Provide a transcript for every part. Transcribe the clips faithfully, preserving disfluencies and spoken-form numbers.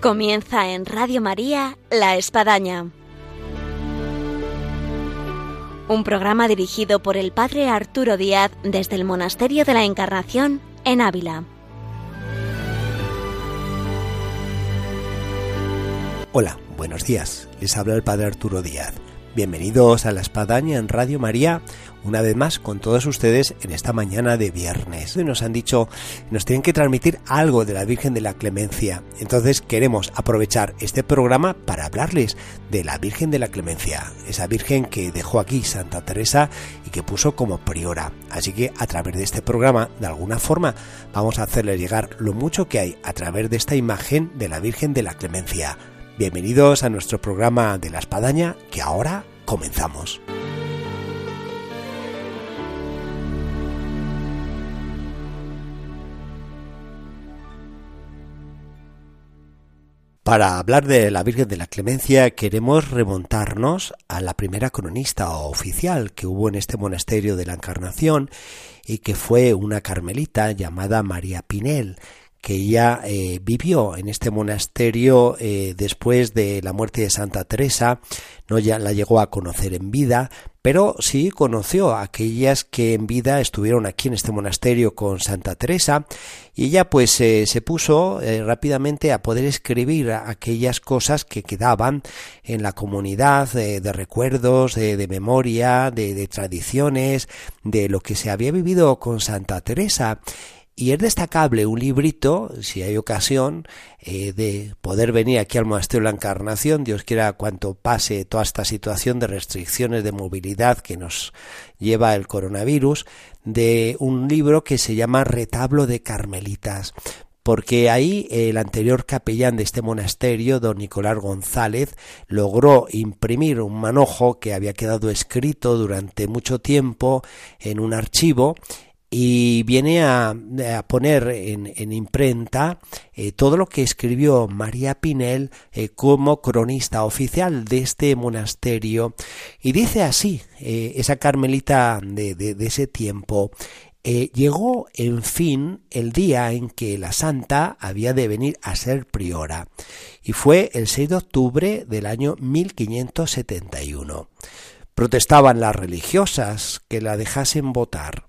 Comienza en Radio María, La Espadaña. Un programa dirigido por el Padre Arturo Díaz desde el Monasterio de la Encarnación, en Ávila. Hola, buenos días. Les habla el Padre Arturo Díaz. Bienvenidos a La Espadaña en Radio María, una vez más con todos ustedes en esta mañana de viernes. Nos han dicho, nos tienen que transmitir algo de la Virgen de la Clemencia. Entonces queremos aprovechar este programa para hablarles de la Virgen de la Clemencia, esa Virgen que dejó aquí Santa Teresa y que puso como priora. Así que a través de este programa, de alguna forma, vamos a hacerles llegar lo mucho que hay a través de esta imagen de la Virgen de la Clemencia. Bienvenidos a nuestro programa de La Espadaña, que ahora comenzamos. Para hablar de la Virgen de la Clemencia queremos remontarnos a la primera cronista oficial que hubo en este monasterio de la Encarnación y que fue una carmelita llamada María Pinel, que ella eh, vivió en este monasterio eh, después de la muerte de Santa Teresa. No ya la llegó a conocer en vida, pero sí conoció a aquellas que en vida estuvieron aquí en este monasterio con Santa Teresa, y ella pues eh, se puso eh, rápidamente a poder escribir aquellas cosas que quedaban en la comunidad eh, de recuerdos, eh, de memoria, de, de tradiciones, de lo que se había vivido con Santa Teresa. Y es destacable un librito, si hay ocasión, eh, de poder venir aquí al Monasterio de la Encarnación, Dios quiera cuanto pase toda esta situación de restricciones de movilidad que nos lleva el coronavirus, de un libro que se llama Retablo de Carmelitas. Porque ahí el anterior capellán de este monasterio, don Nicolás González, logró imprimir un manojo que había quedado escrito durante mucho tiempo en un archivo, y viene a, a poner en, en imprenta eh, todo lo que escribió María Pinel eh, como cronista oficial de este monasterio. Y dice así, eh, esa carmelita de, de, de ese tiempo: eh, llegó en fin el día en que la santa había de venir a ser priora, y fue el seis de octubre del año mil quinientos setenta y uno. Protestaban las religiosas que la dejasen votar.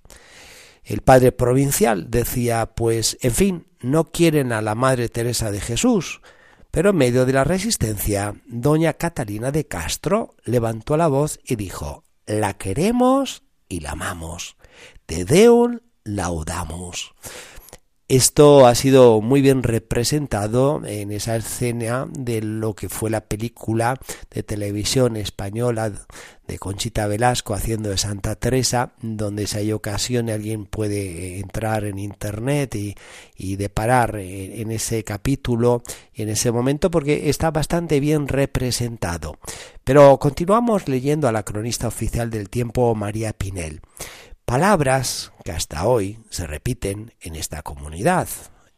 El padre provincial decía, pues, en fin, no quieren a la Madre Teresa de Jesús. Pero en medio de la resistencia, doña Catalina de Castro levantó la voz y dijo, la queremos y la amamos. Te Deum laudamos. Esto ha sido muy bien representado en esa escena de lo que fue la película de televisión española de Conchita Velasco haciendo de Santa Teresa, donde si hay ocasión alguien puede entrar en internet y, y deparar en ese capítulo y en ese momento, porque está bastante bien representado. Pero continuamos leyendo a la cronista oficial del tiempo, María Pinel. Palabras que hasta hoy se repiten en esta comunidad,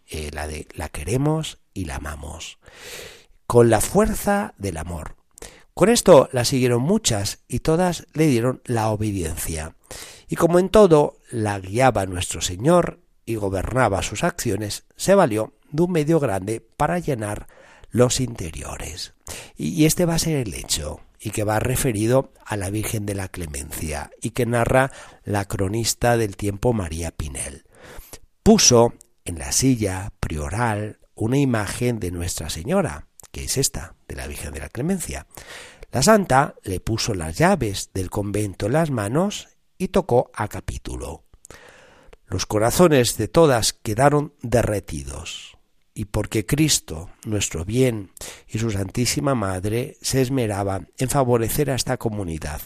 eh, la de la queremos y la amamos, con la fuerza del amor. Con esto la siguieron muchas y todas le dieron la obediencia. Y como en todo la guiaba nuestro Señor y gobernaba sus acciones, se valió de un medio grande para llenar los interiores. Y este va a ser el hecho, y que va referido a la Virgen de la Clemencia, y que narra la cronista del tiempo María Pinel. Puso en la silla prioral una imagen de Nuestra Señora, que es esta, de la Virgen de la Clemencia. La santa le puso las llaves del convento en las manos y tocó a capítulo. Los corazones de todas quedaron derretidos. Y porque Cristo, nuestro bien, y su Santísima Madre se esmeraban en favorecer a esta comunidad,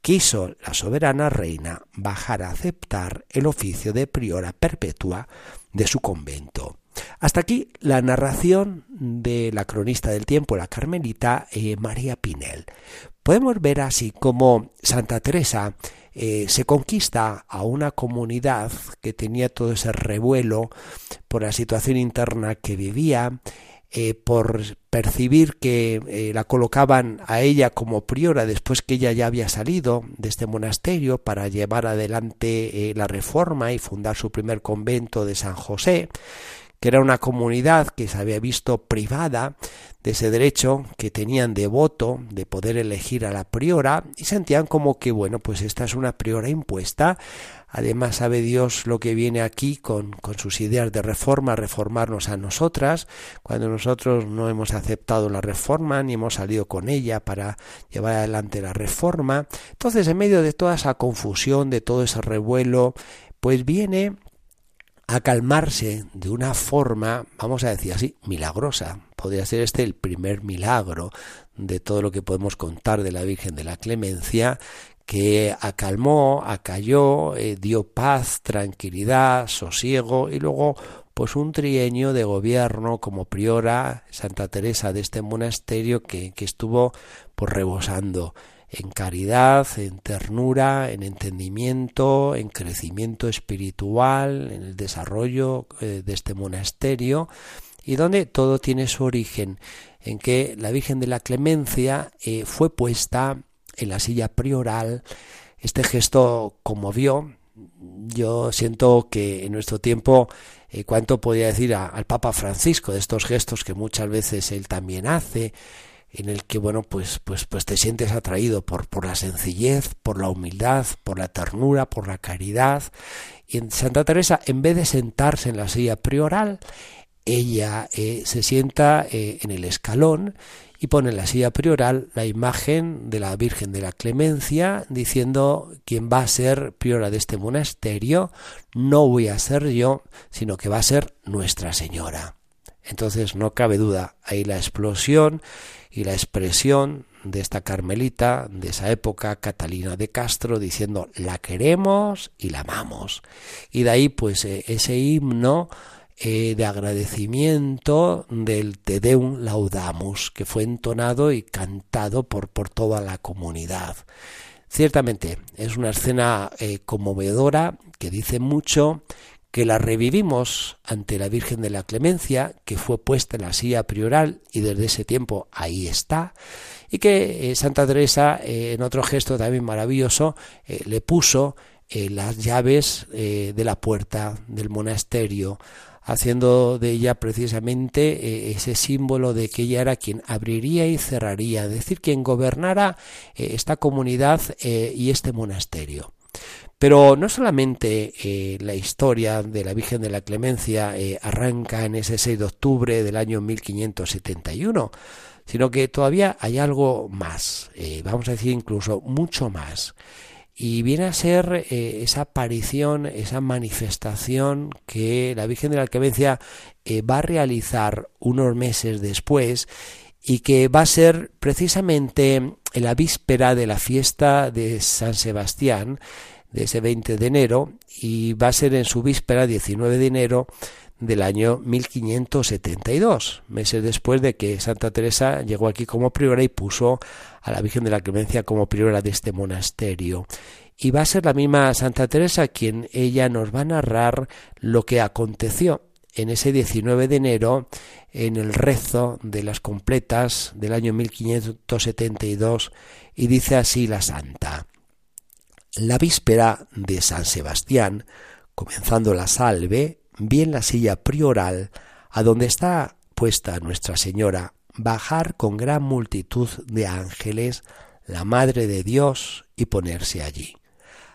quiso la soberana reina bajar a aceptar el oficio de priora perpetua de su convento. Hasta aquí la narración de la cronista del tiempo, la carmelita eh, María Pinel. Podemos ver así como Santa Teresa Eh, se conquista a una comunidad que tenía todo ese revuelo por la situación interna que vivía, eh, por percibir que eh, la colocaban a ella como priora después que ella ya había salido de este monasterio para llevar adelante eh, la reforma y fundar su primer convento de San José, que era una comunidad que se había visto privada de ese derecho que tenían de voto, de poder elegir a la priora, y sentían como que, bueno, pues esta es una priora impuesta. Además, sabe Dios lo que viene aquí con, con sus ideas de reforma, reformarnos a nosotras, cuando nosotros no hemos aceptado la reforma, ni hemos salido con ella para llevar adelante la reforma. Entonces, en medio de toda esa confusión, de todo ese revuelo, pues viene a calmarse de una forma, vamos a decir así, milagrosa. Podría ser este el primer milagro de todo lo que podemos contar de la Virgen de la Clemencia, que acalmó, acalló, eh, dio paz, tranquilidad, sosiego, y luego pues un trienio de gobierno como priora Santa Teresa de este monasterio que, que estuvo pues rebosando en caridad, en ternura, en entendimiento, en crecimiento espiritual, en el desarrollo eh, de este monasterio, y donde todo tiene su origen en que la Virgen de la Clemencia eh, fue puesta en la silla prioral. Este gesto conmovió. Yo siento que en nuestro tiempo, eh, cuánto podía decir a, al Papa Francisco de estos gestos que muchas veces él también hace, en el que, bueno, pues pues pues te sientes atraído por por la sencillez, por la humildad, por la ternura, por la caridad. Y en Santa Teresa, en vez de sentarse en la silla prioral, ella eh, se sienta eh, en el escalón y pone en la silla prioral la imagen de la Virgen de la Clemencia, diciendo: quien va a ser priora de este monasterio no voy a ser yo, sino que va a ser Nuestra Señora. Entonces no cabe duda, ahí la explosión y la expresión de esta carmelita de esa época, Catalina de Castro, diciendo: la queremos y la amamos. Y de ahí pues eh, ese himno Eh, de agradecimiento del Te Deum laudamos, que fue entonado y cantado por, por toda la comunidad. Ciertamente es una escena eh, conmovedora que dice mucho, que la revivimos ante la Virgen de la Clemencia, que fue puesta en la silla prioral y desde ese tiempo ahí está, y que eh, Santa Teresa, eh, en otro gesto también maravilloso, eh, le puso eh, las llaves eh, de la puerta del monasterio, haciendo de ella precisamente eh, ese símbolo de que ella era quien abriría y cerraría, es decir, quien gobernara eh, esta comunidad eh, y este monasterio. Pero no solamente eh, la historia de la Virgen de la Clemencia eh, arranca en ese seis de octubre del año mil quinientos setenta y uno, sino que todavía hay algo más, eh, vamos a decir incluso mucho más. Y viene a ser eh, esa aparición, esa manifestación que la Virgen de la Clemencia eh, va a realizar unos meses después, y que va a ser precisamente en la víspera de la fiesta de San Sebastián, de ese veinte de enero, y va a ser en su víspera, diecinueve de enero del año mil quinientos setenta y dos, meses después de que Santa Teresa llegó aquí como priora y puso a la Virgen de la Clemencia como priora de este monasterio. Y va a ser la misma Santa Teresa quien ella nos va a narrar lo que aconteció en ese diecinueve de enero en el rezo de las completas del año mil quinientos setenta y dos, y dice así la santa: la víspera de San Sebastián, comenzando la salve, vi en la silla prioral, a donde está puesta Nuestra Señora, bajar con gran multitud de ángeles la Madre de Dios y ponerse allí.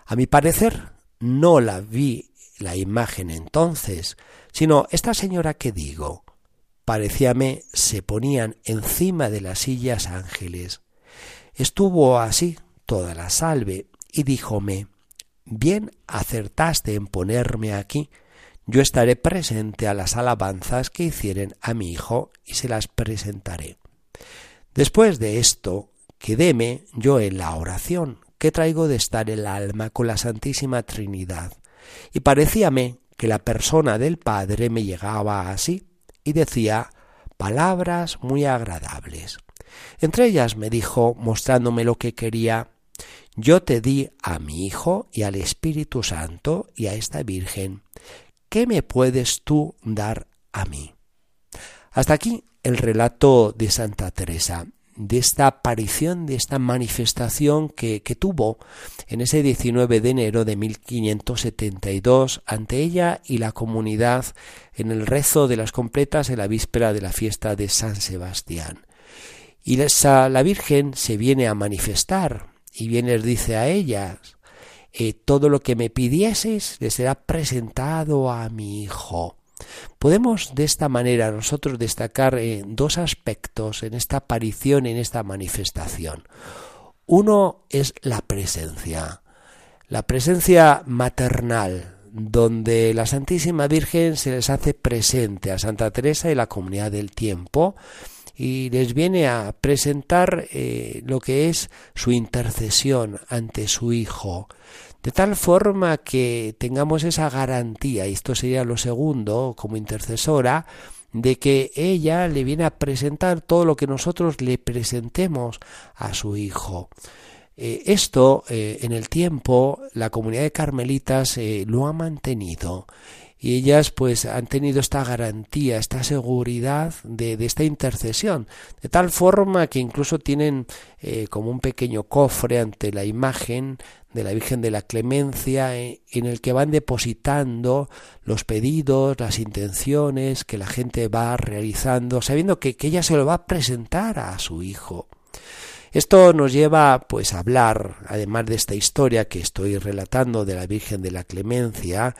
A mi parecer, no la vi la imagen entonces, sino esta señora que digo. Parecíame se ponían encima de las sillas ángeles. Estuvo así toda la salve y díjome: bien acertaste en ponerme aquí. Yo estaré presente a las alabanzas que hicieren a mi hijo y se las presentaré. Después de esto, quedéme yo en la oración, que traigo de estar el alma con la Santísima Trinidad. Y parecíame que la persona del Padre me llegaba así y decía palabras muy agradables. Entre ellas me dijo, mostrándome lo que quería: yo te di a mi Hijo y al Espíritu Santo y a esta Virgen. ¿Qué me puedes tú dar a mí? Hasta aquí el relato de Santa Teresa. de esta aparición, de esta manifestación que, que tuvo en ese diecinueve de enero de mil quinientos setenta y dos ante ella y la comunidad en el rezo de las completas en la víspera de la fiesta de San Sebastián. Y esa, la Virgen se viene a manifestar y bien les dice a ellas, eh, todo lo que me pidieseis les será presentado a mi Hijo. Podemos de esta manera nosotros destacar eh, dos aspectos en esta aparición, en esta manifestación. Uno es la presencia, la presencia maternal, donde la Santísima Virgen se les hace presente a Santa Teresa y la comunidad del tiempo y les viene a presentar eh, lo que es su intercesión ante su Hijo. De tal forma que tengamos esa garantía, y esto sería lo segundo como intercesora, de que ella le viene a presentar todo lo que nosotros le presentemos a su Hijo. Eh, esto eh, en el tiempo la comunidad de carmelitas eh, lo ha mantenido y ellas pues han tenido esta garantía, esta seguridad de, de esta intercesión, de tal forma que incluso tienen eh, como un pequeño cofre ante la imagen de la Virgen de la Clemencia eh, en el que van depositando los pedidos, las intenciones que la gente va realizando, sabiendo que, que ella se lo va a presentar a su Hijo. Esto nos lleva pues a hablar, además de esta historia que estoy relatando de la Virgen de la Clemencia,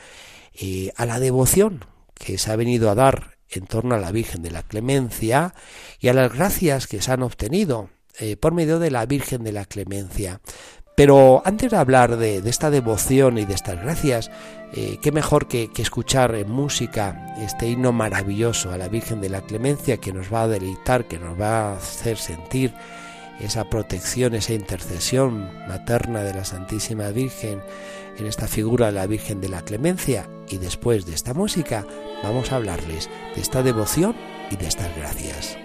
eh, a la devoción que se ha venido a dar en torno a la Virgen de la Clemencia y a las gracias que se han obtenido eh, por medio de la Virgen de la Clemencia. Pero antes de hablar de, de esta devoción y de estas gracias, eh, qué mejor que, que escuchar en música este himno maravilloso a la Virgen de la Clemencia que nos va a deleitar, que nos va a hacer sentir esa protección, esa intercesión materna de la Santísima Virgen en esta figura de la Virgen de la Clemencia. Y después de esta música vamos a hablarles de esta devoción y de estas gracias.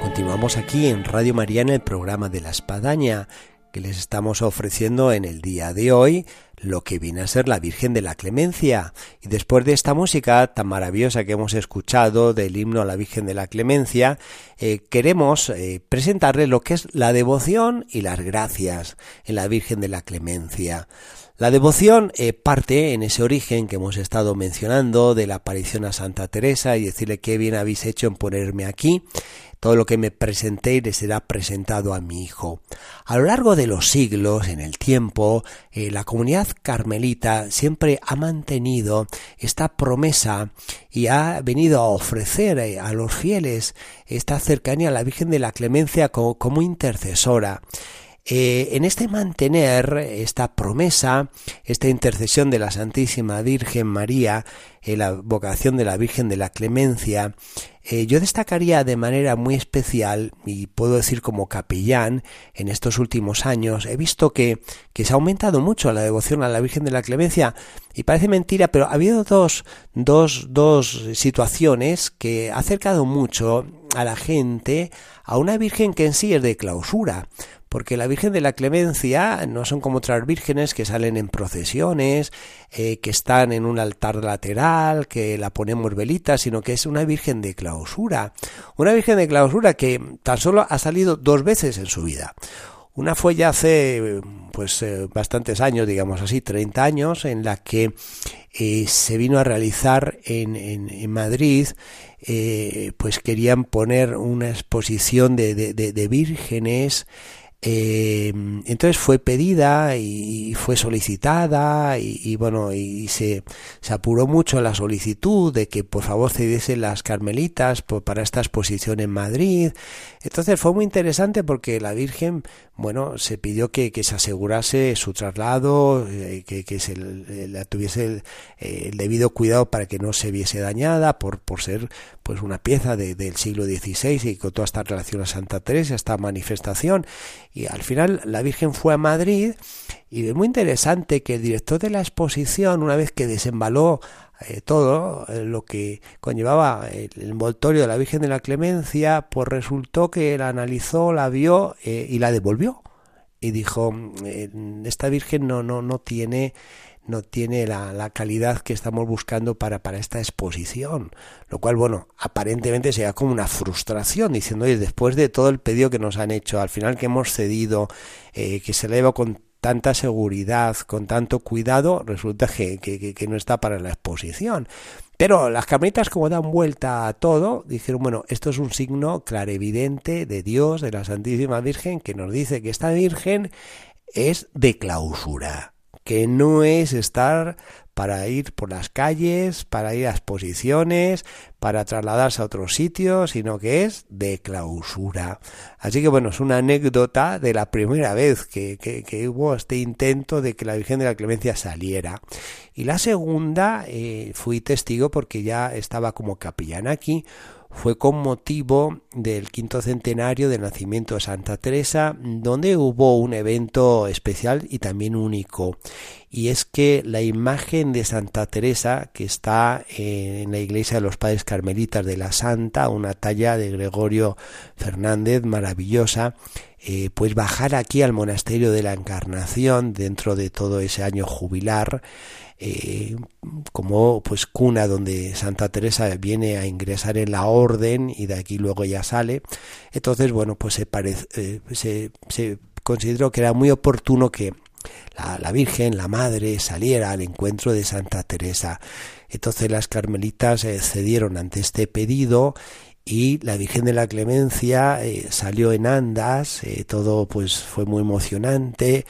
Continuamos aquí en Radio María en el programa de La Espadaña, que les estamos ofreciendo en el día de hoy lo que viene a ser la Virgen de la Clemencia. Y después de esta música tan maravillosa que hemos escuchado del himno a la Virgen de la Clemencia, eh, queremos eh, presentarles lo que es la devoción y las gracias en la Virgen de la Clemencia. La devoción eh, parte en ese origen que hemos estado mencionando de la aparición a Santa Teresa y decirle qué bien habéis hecho en ponerme aquí. Todo lo que me presentéis le será presentado a mi Hijo. A lo largo de los siglos, en el tiempo, eh, la comunidad carmelita siempre ha mantenido esta promesa y ha venido a ofrecer eh, a los fieles esta cercanía a la Virgen de la Clemencia como, como intercesora. Eh, en este mantener esta promesa, esta intercesión de la Santísima Virgen María, eh, la vocación de la Virgen de la Clemencia, eh, yo destacaría de manera muy especial, y puedo decir como capellán, en estos últimos años he visto que, que se ha aumentado mucho la devoción a la Virgen de la Clemencia, y parece mentira, pero ha habido dos, dos, dos situaciones que ha acercado mucho a la gente a una Virgen que en sí es de clausura. Porque la Virgen de la Clemencia no son como otras vírgenes que salen en procesiones, eh, que están en un altar lateral, que la ponemos velitas, sino que es una Virgen de clausura. Una Virgen de clausura que tan solo ha salido dos veces en su vida. Una fue ya hace pues eh, bastantes años, digamos así, treinta años, en la que eh, se vino a realizar en, en, en Madrid, eh, pues querían poner una exposición de, de, de, de vírgenes. Eh, entonces fue pedida y, y fue solicitada y, y bueno, y, y se, se apuró mucho la solicitud de que por favor cediesen las carmelitas por, para esta exposición en Madrid. Entonces fue muy interesante porque la Virgen, bueno, se pidió que, que se asegurase su traslado, eh, que, que se la tuviese el, el debido cuidado para que no se viese dañada por, por ser pues una pieza de, del siglo dieciséis y con toda esta relación a Santa Teresa, esta manifestación. Y al final la Virgen fue a Madrid y es muy interesante que el director de la exposición, una vez que desembaló eh, todo eh, lo que conllevaba el envoltorio de la Virgen de la Clemencia, pues resultó que la analizó, la vio eh, y la devolvió. Y dijo, eh, esta Virgen no, no, no tiene... no tiene la, la calidad que estamos buscando para, para esta exposición, lo cual, bueno, aparentemente sería como una frustración, diciendo, oye, después de todo el pedido que nos han hecho, al final que hemos cedido, eh, que se eleva con tanta seguridad, con tanto cuidado, resulta que, que, que no está para la exposición. Pero las carmelitas, como dan vuelta a todo, dijeron, bueno, esto es un signo clarividente de Dios, de la Santísima Virgen, que nos dice que esta Virgen es de clausura, que no es estar para ir por las calles, para ir a exposiciones, para trasladarse a otros sitios, sino que es de clausura. Así que bueno, es una anécdota de la primera vez que, que, que hubo este intento de que la Virgen de la Clemencia saliera. Y la segunda, eh, fui testigo porque ya estaba como capellán aquí, fue con motivo del quinto centenario del nacimiento de Santa Teresa, donde hubo un evento especial y también único. Y es que la imagen de Santa Teresa, que está en la iglesia de los Padres Carmelitas de la Santa, una talla de Gregorio Fernández maravillosa, eh, pues bajar aquí al Monasterio de la Encarnación dentro de todo ese año jubilar, Eh, como pues cuna donde Santa Teresa viene a ingresar en la orden y de aquí luego ya sale. Entonces, bueno, pues se, parece, eh, se, se consideró que era muy oportuno que la, la Virgen, la Madre, saliera al encuentro de Santa Teresa. Entonces las carmelitas eh, cedieron ante este pedido y la Virgen de la Clemencia eh, salió en andas, eh, todo pues fue muy emocionante.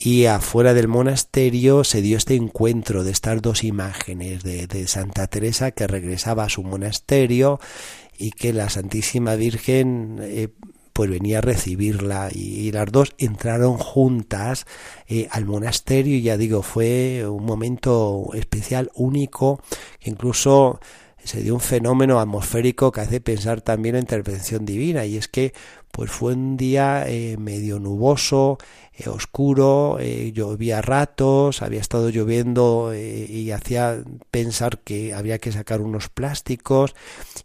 Y afuera del monasterio se dio este encuentro de estas dos imágenes de, de Santa Teresa que regresaba a su monasterio y que la Santísima Virgen eh, pues venía a recibirla y, y las dos entraron juntas eh, al monasterio y ya digo, fue un momento especial, único, que incluso se dio un fenómeno atmosférico que hace pensar también en intervención divina y es que pues fue un día eh, medio nuboso, eh, oscuro, eh, llovía a ratos, había estado lloviendo eh, y hacía pensar que había que sacar unos plásticos.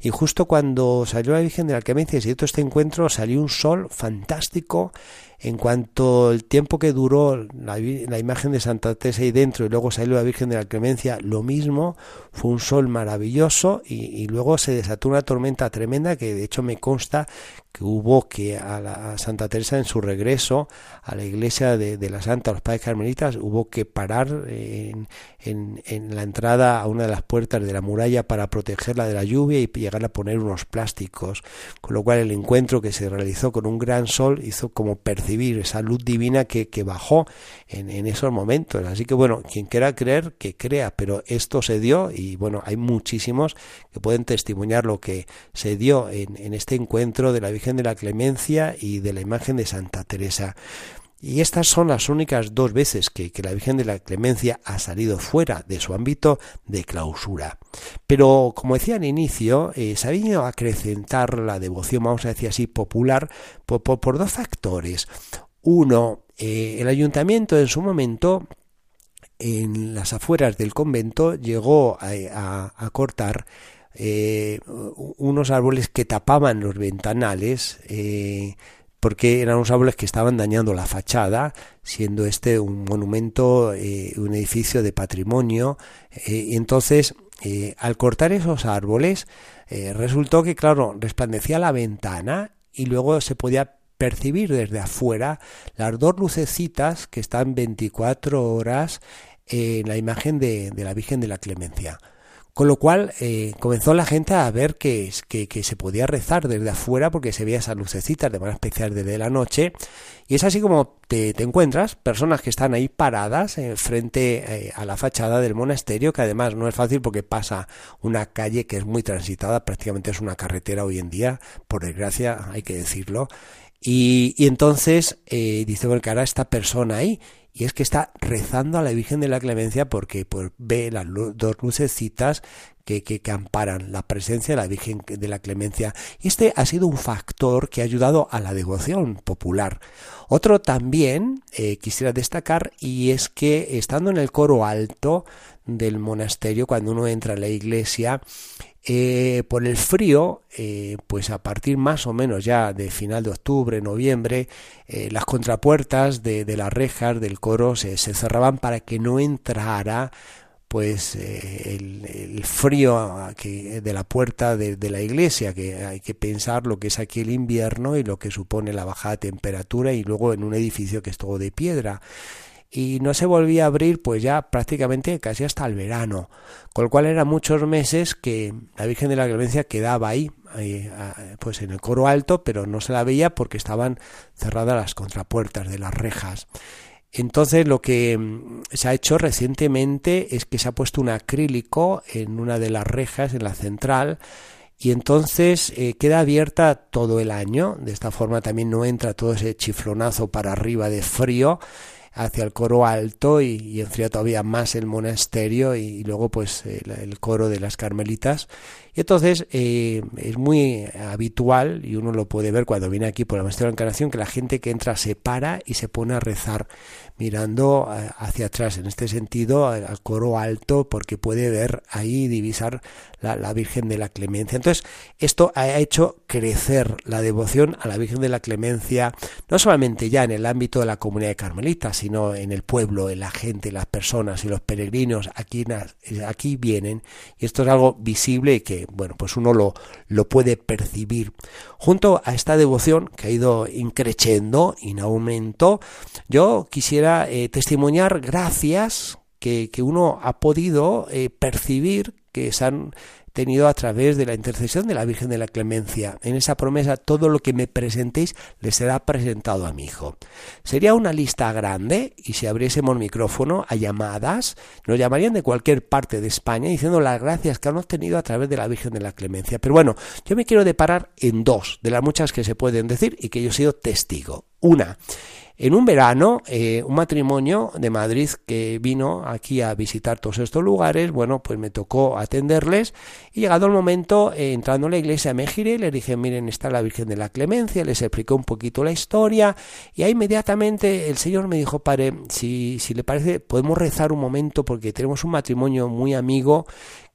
Y justo cuando salió la Virgen de la Clemencia y se hizo este encuentro, salió un sol fantástico. En cuanto el tiempo que duró la, la imagen de Santa Teresa ahí dentro y luego salió la Virgen de la Clemencia, lo mismo, fue un sol maravilloso y, y luego se desató una tormenta tremenda que de hecho me consta que hubo que a, la, a Santa Teresa en su regreso a la iglesia de, de la Santa, a los padres carmelitas, hubo que parar en, en, en la entrada a una de las puertas de la muralla para protegerla de la lluvia y llegar a poner unos plásticos, con lo cual el encuentro que se realizó con un gran sol hizo como percibir esa luz divina que, que bajó en, en esos momentos. Así que bueno, quien quiera creer, que crea, pero esto se dio y bueno, hay muchísimos que pueden testimoniar lo que se dio en, en este encuentro de la Virgen de la Clemencia y de la imagen de Santa Teresa. Y estas son las únicas dos veces que, que la Virgen de la Clemencia ha salido fuera de su ámbito de clausura. Pero, como decía al inicio, eh, se ha venido a acrecentar la devoción, vamos a decir así, popular, por, por, por dos factores. Uno, eh, el ayuntamiento en su momento, en las afueras del convento, llegó a, a, a cortar Eh, unos árboles que tapaban los ventanales eh, porque eran unos árboles que estaban dañando la fachada, siendo este un monumento, eh, un edificio de patrimonio. Eh, y entonces, eh, al cortar esos árboles, eh, resultó que, claro, resplandecía la ventana y luego se podía percibir desde afuera las dos lucecitas que están veinticuatro horas en la imagen de, de la Virgen de la Clemencia. Con lo cual eh, comenzó la gente a ver que, que, que se podía rezar desde afuera porque se veía esas lucecitas de manera especial desde la noche. Y es así como te, te encuentras personas que están ahí paradas eh, frente eh, a la fachada del monasterio, que además no es fácil porque pasa una calle que es muy transitada, prácticamente es una carretera hoy en día, por desgracia hay que decirlo. Y, y entonces eh, dice, bueno, ¿qué hará esta persona ahí? Y es que está rezando a la Virgen de la Clemencia porque pues, ve las lu- dos lucecitas que, que, que amparan la presencia de la Virgen de la Clemencia. Y este ha sido un factor que ha ayudado a la devoción popular. Otro también eh, quisiera destacar, y es que estando en el coro alto del monasterio, cuando uno entra a la iglesia, Eh, por el frío, eh, pues a partir más o menos ya de final de octubre, noviembre, eh, las contrapuertas de, de las rejas del coro se, se cerraban para que no entrara pues eh, el, el frío que, de la puerta de, de la iglesia, que hay que pensar lo que es aquí el invierno y lo que supone la bajada temperatura y luego en un edificio que es todo de piedra. Y no se volvía a abrir pues ya prácticamente casi hasta el verano, con lo cual eran muchos meses que la Virgen de la Clemencia quedaba ahí, ahí pues en el coro alto, pero no se la veía porque estaban cerradas las contrapuertas de las rejas. Entonces lo que se ha hecho recientemente es que se ha puesto un acrílico en una de las rejas, en la central, y entonces eh, queda abierta todo el año. De esta forma también no entra todo ese chiflonazo para arriba de frío hacia el coro alto y, y enfría todavía más el monasterio y, y luego pues el, el coro de las carmelitas. Y entonces eh, es muy habitual, y uno lo puede ver cuando viene aquí por el Monasterio de la Encarnación, que la gente que entra se para y se pone a rezar mirando hacia atrás, en este sentido al coro alto, porque puede ver ahí, divisar la, la Virgen de la Clemencia. Entonces esto ha hecho crecer la devoción a la Virgen de la Clemencia, no solamente ya en el ámbito de la comunidad de carmelitas, sino en el pueblo, en la gente, en las personas y los peregrinos aquí, aquí vienen, y esto es algo visible y que bueno, pues uno lo, lo puede percibir. Junto a esta devoción que ha ido increciendo, en aumento, yo quisiera Eh, testimoniar gracias que, que uno ha podido eh, percibir que se han tenido a través de la intercesión de la Virgen de la Clemencia. En esa promesa, todo lo que me presentéis les será presentado a mi hijo. Sería una lista grande, y si abriésemos micrófono a llamadas, nos llamarían de cualquier parte de España diciendo las gracias que han obtenido a través de la Virgen de la Clemencia. Pero bueno, yo me quiero deparar en dos de las muchas que se pueden decir y que yo he sido testigo. Una, en un verano, eh, un matrimonio de Madrid que vino aquí a visitar todos estos lugares, bueno, pues me tocó atenderles, y llegado el momento, eh, entrando a la iglesia, me giré, les dije, miren, está la Virgen de la Clemencia, les expliqué un poquito la historia, y ahí inmediatamente el señor me dijo, padre, si, si le parece, podemos rezar un momento porque tenemos un matrimonio muy amigo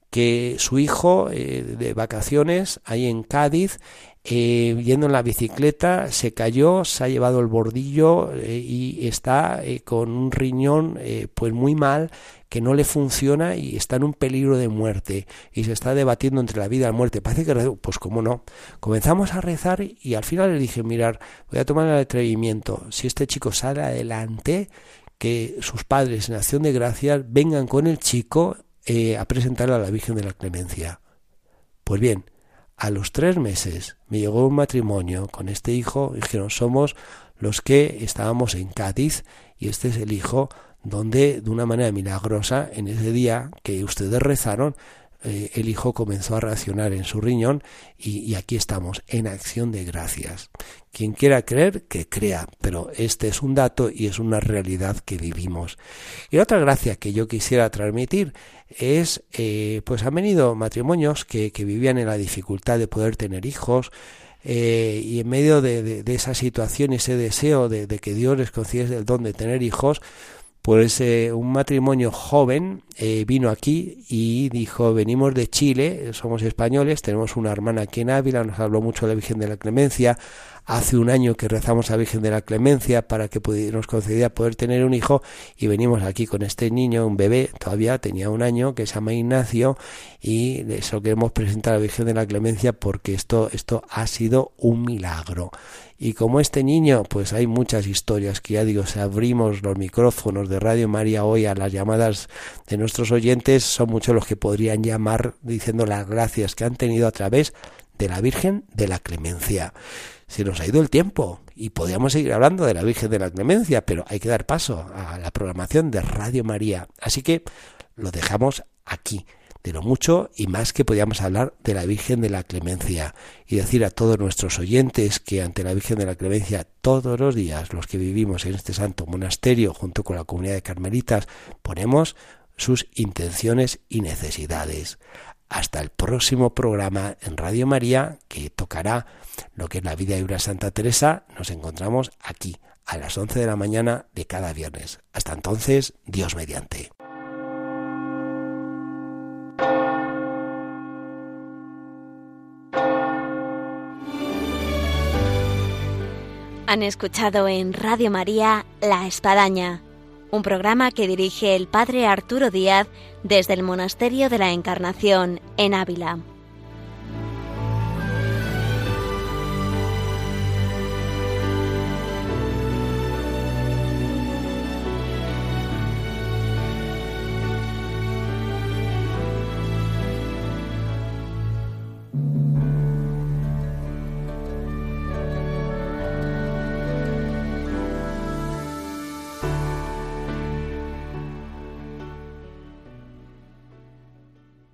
que su hijo eh, de vacaciones ahí en Cádiz, eh, yendo en la bicicleta, se cayó, se ha llevado el bordillo eh, y está eh, con un riñón eh, pues muy mal, que no le funciona y está en un peligro de muerte y se está debatiendo entre la vida y la muerte. Parece que, pues cómo no. Comenzamos a rezar y al final le dije, mirar, voy a tomar el atrevimiento. Si este chico sale adelante, que sus padres en acción de gracias vengan con el chico eh, a presentarle a la Virgen de la Clemencia. Pues bien, a los tres meses me llegó un matrimonio con este hijo. Dijeron, somos los que estábamos en Cádiz y este es el hijo, donde de una manera milagrosa en ese día que ustedes rezaron, eh, el hijo comenzó a reaccionar en su riñón y, y aquí estamos, en acción de gracias. Quien quiera creer, que crea, pero este es un dato y es una realidad que vivimos. Y la otra gracia que yo quisiera transmitir es, eh, pues han venido matrimonios que, que vivían en la dificultad de poder tener hijos, Eh, y en medio de, de, de esa situación, ese deseo de, de que Dios les concediese el don de tener hijos, pues eh, un matrimonio joven eh, vino aquí y dijo, venimos de Chile, somos españoles, tenemos una hermana aquí en Ávila, nos habló mucho de la Virgen de la Clemencia, hace un año que rezamos a la Virgen de la Clemencia para que nos concediera poder tener un hijo y venimos aquí con este niño, un bebé, todavía tenía un año, que se llama Ignacio, y se lo queremos presentar a la Virgen de la Clemencia porque esto, esto ha sido un milagro. Y como este niño, pues hay muchas historias que ya digo, si abrimos los micrófonos de Radio María hoy a las llamadas de nuestros oyentes, son muchos los que podrían llamar diciendo las gracias que han tenido a través de la Virgen de la Clemencia. Se nos ha ido el tiempo y podríamos seguir hablando de la Virgen de la Clemencia, pero hay que dar paso a la programación de Radio María. Así que lo dejamos aquí. De lo mucho y más que podíamos hablar de la Virgen de la Clemencia y decir a todos nuestros oyentes que ante la Virgen de la Clemencia todos los días los que vivimos en este santo monasterio junto con la comunidad de Carmelitas ponemos sus intenciones y necesidades. Hasta el próximo programa en Radio María que tocará lo que es la vida y obra de Santa Teresa. Nos encontramos aquí a las once de la mañana de cada viernes. Hasta entonces, Dios mediante. Han escuchado en Radio María La Espadaña, un programa que dirige el Padre Arturo Díaz desde el Monasterio de la Encarnación en Ávila.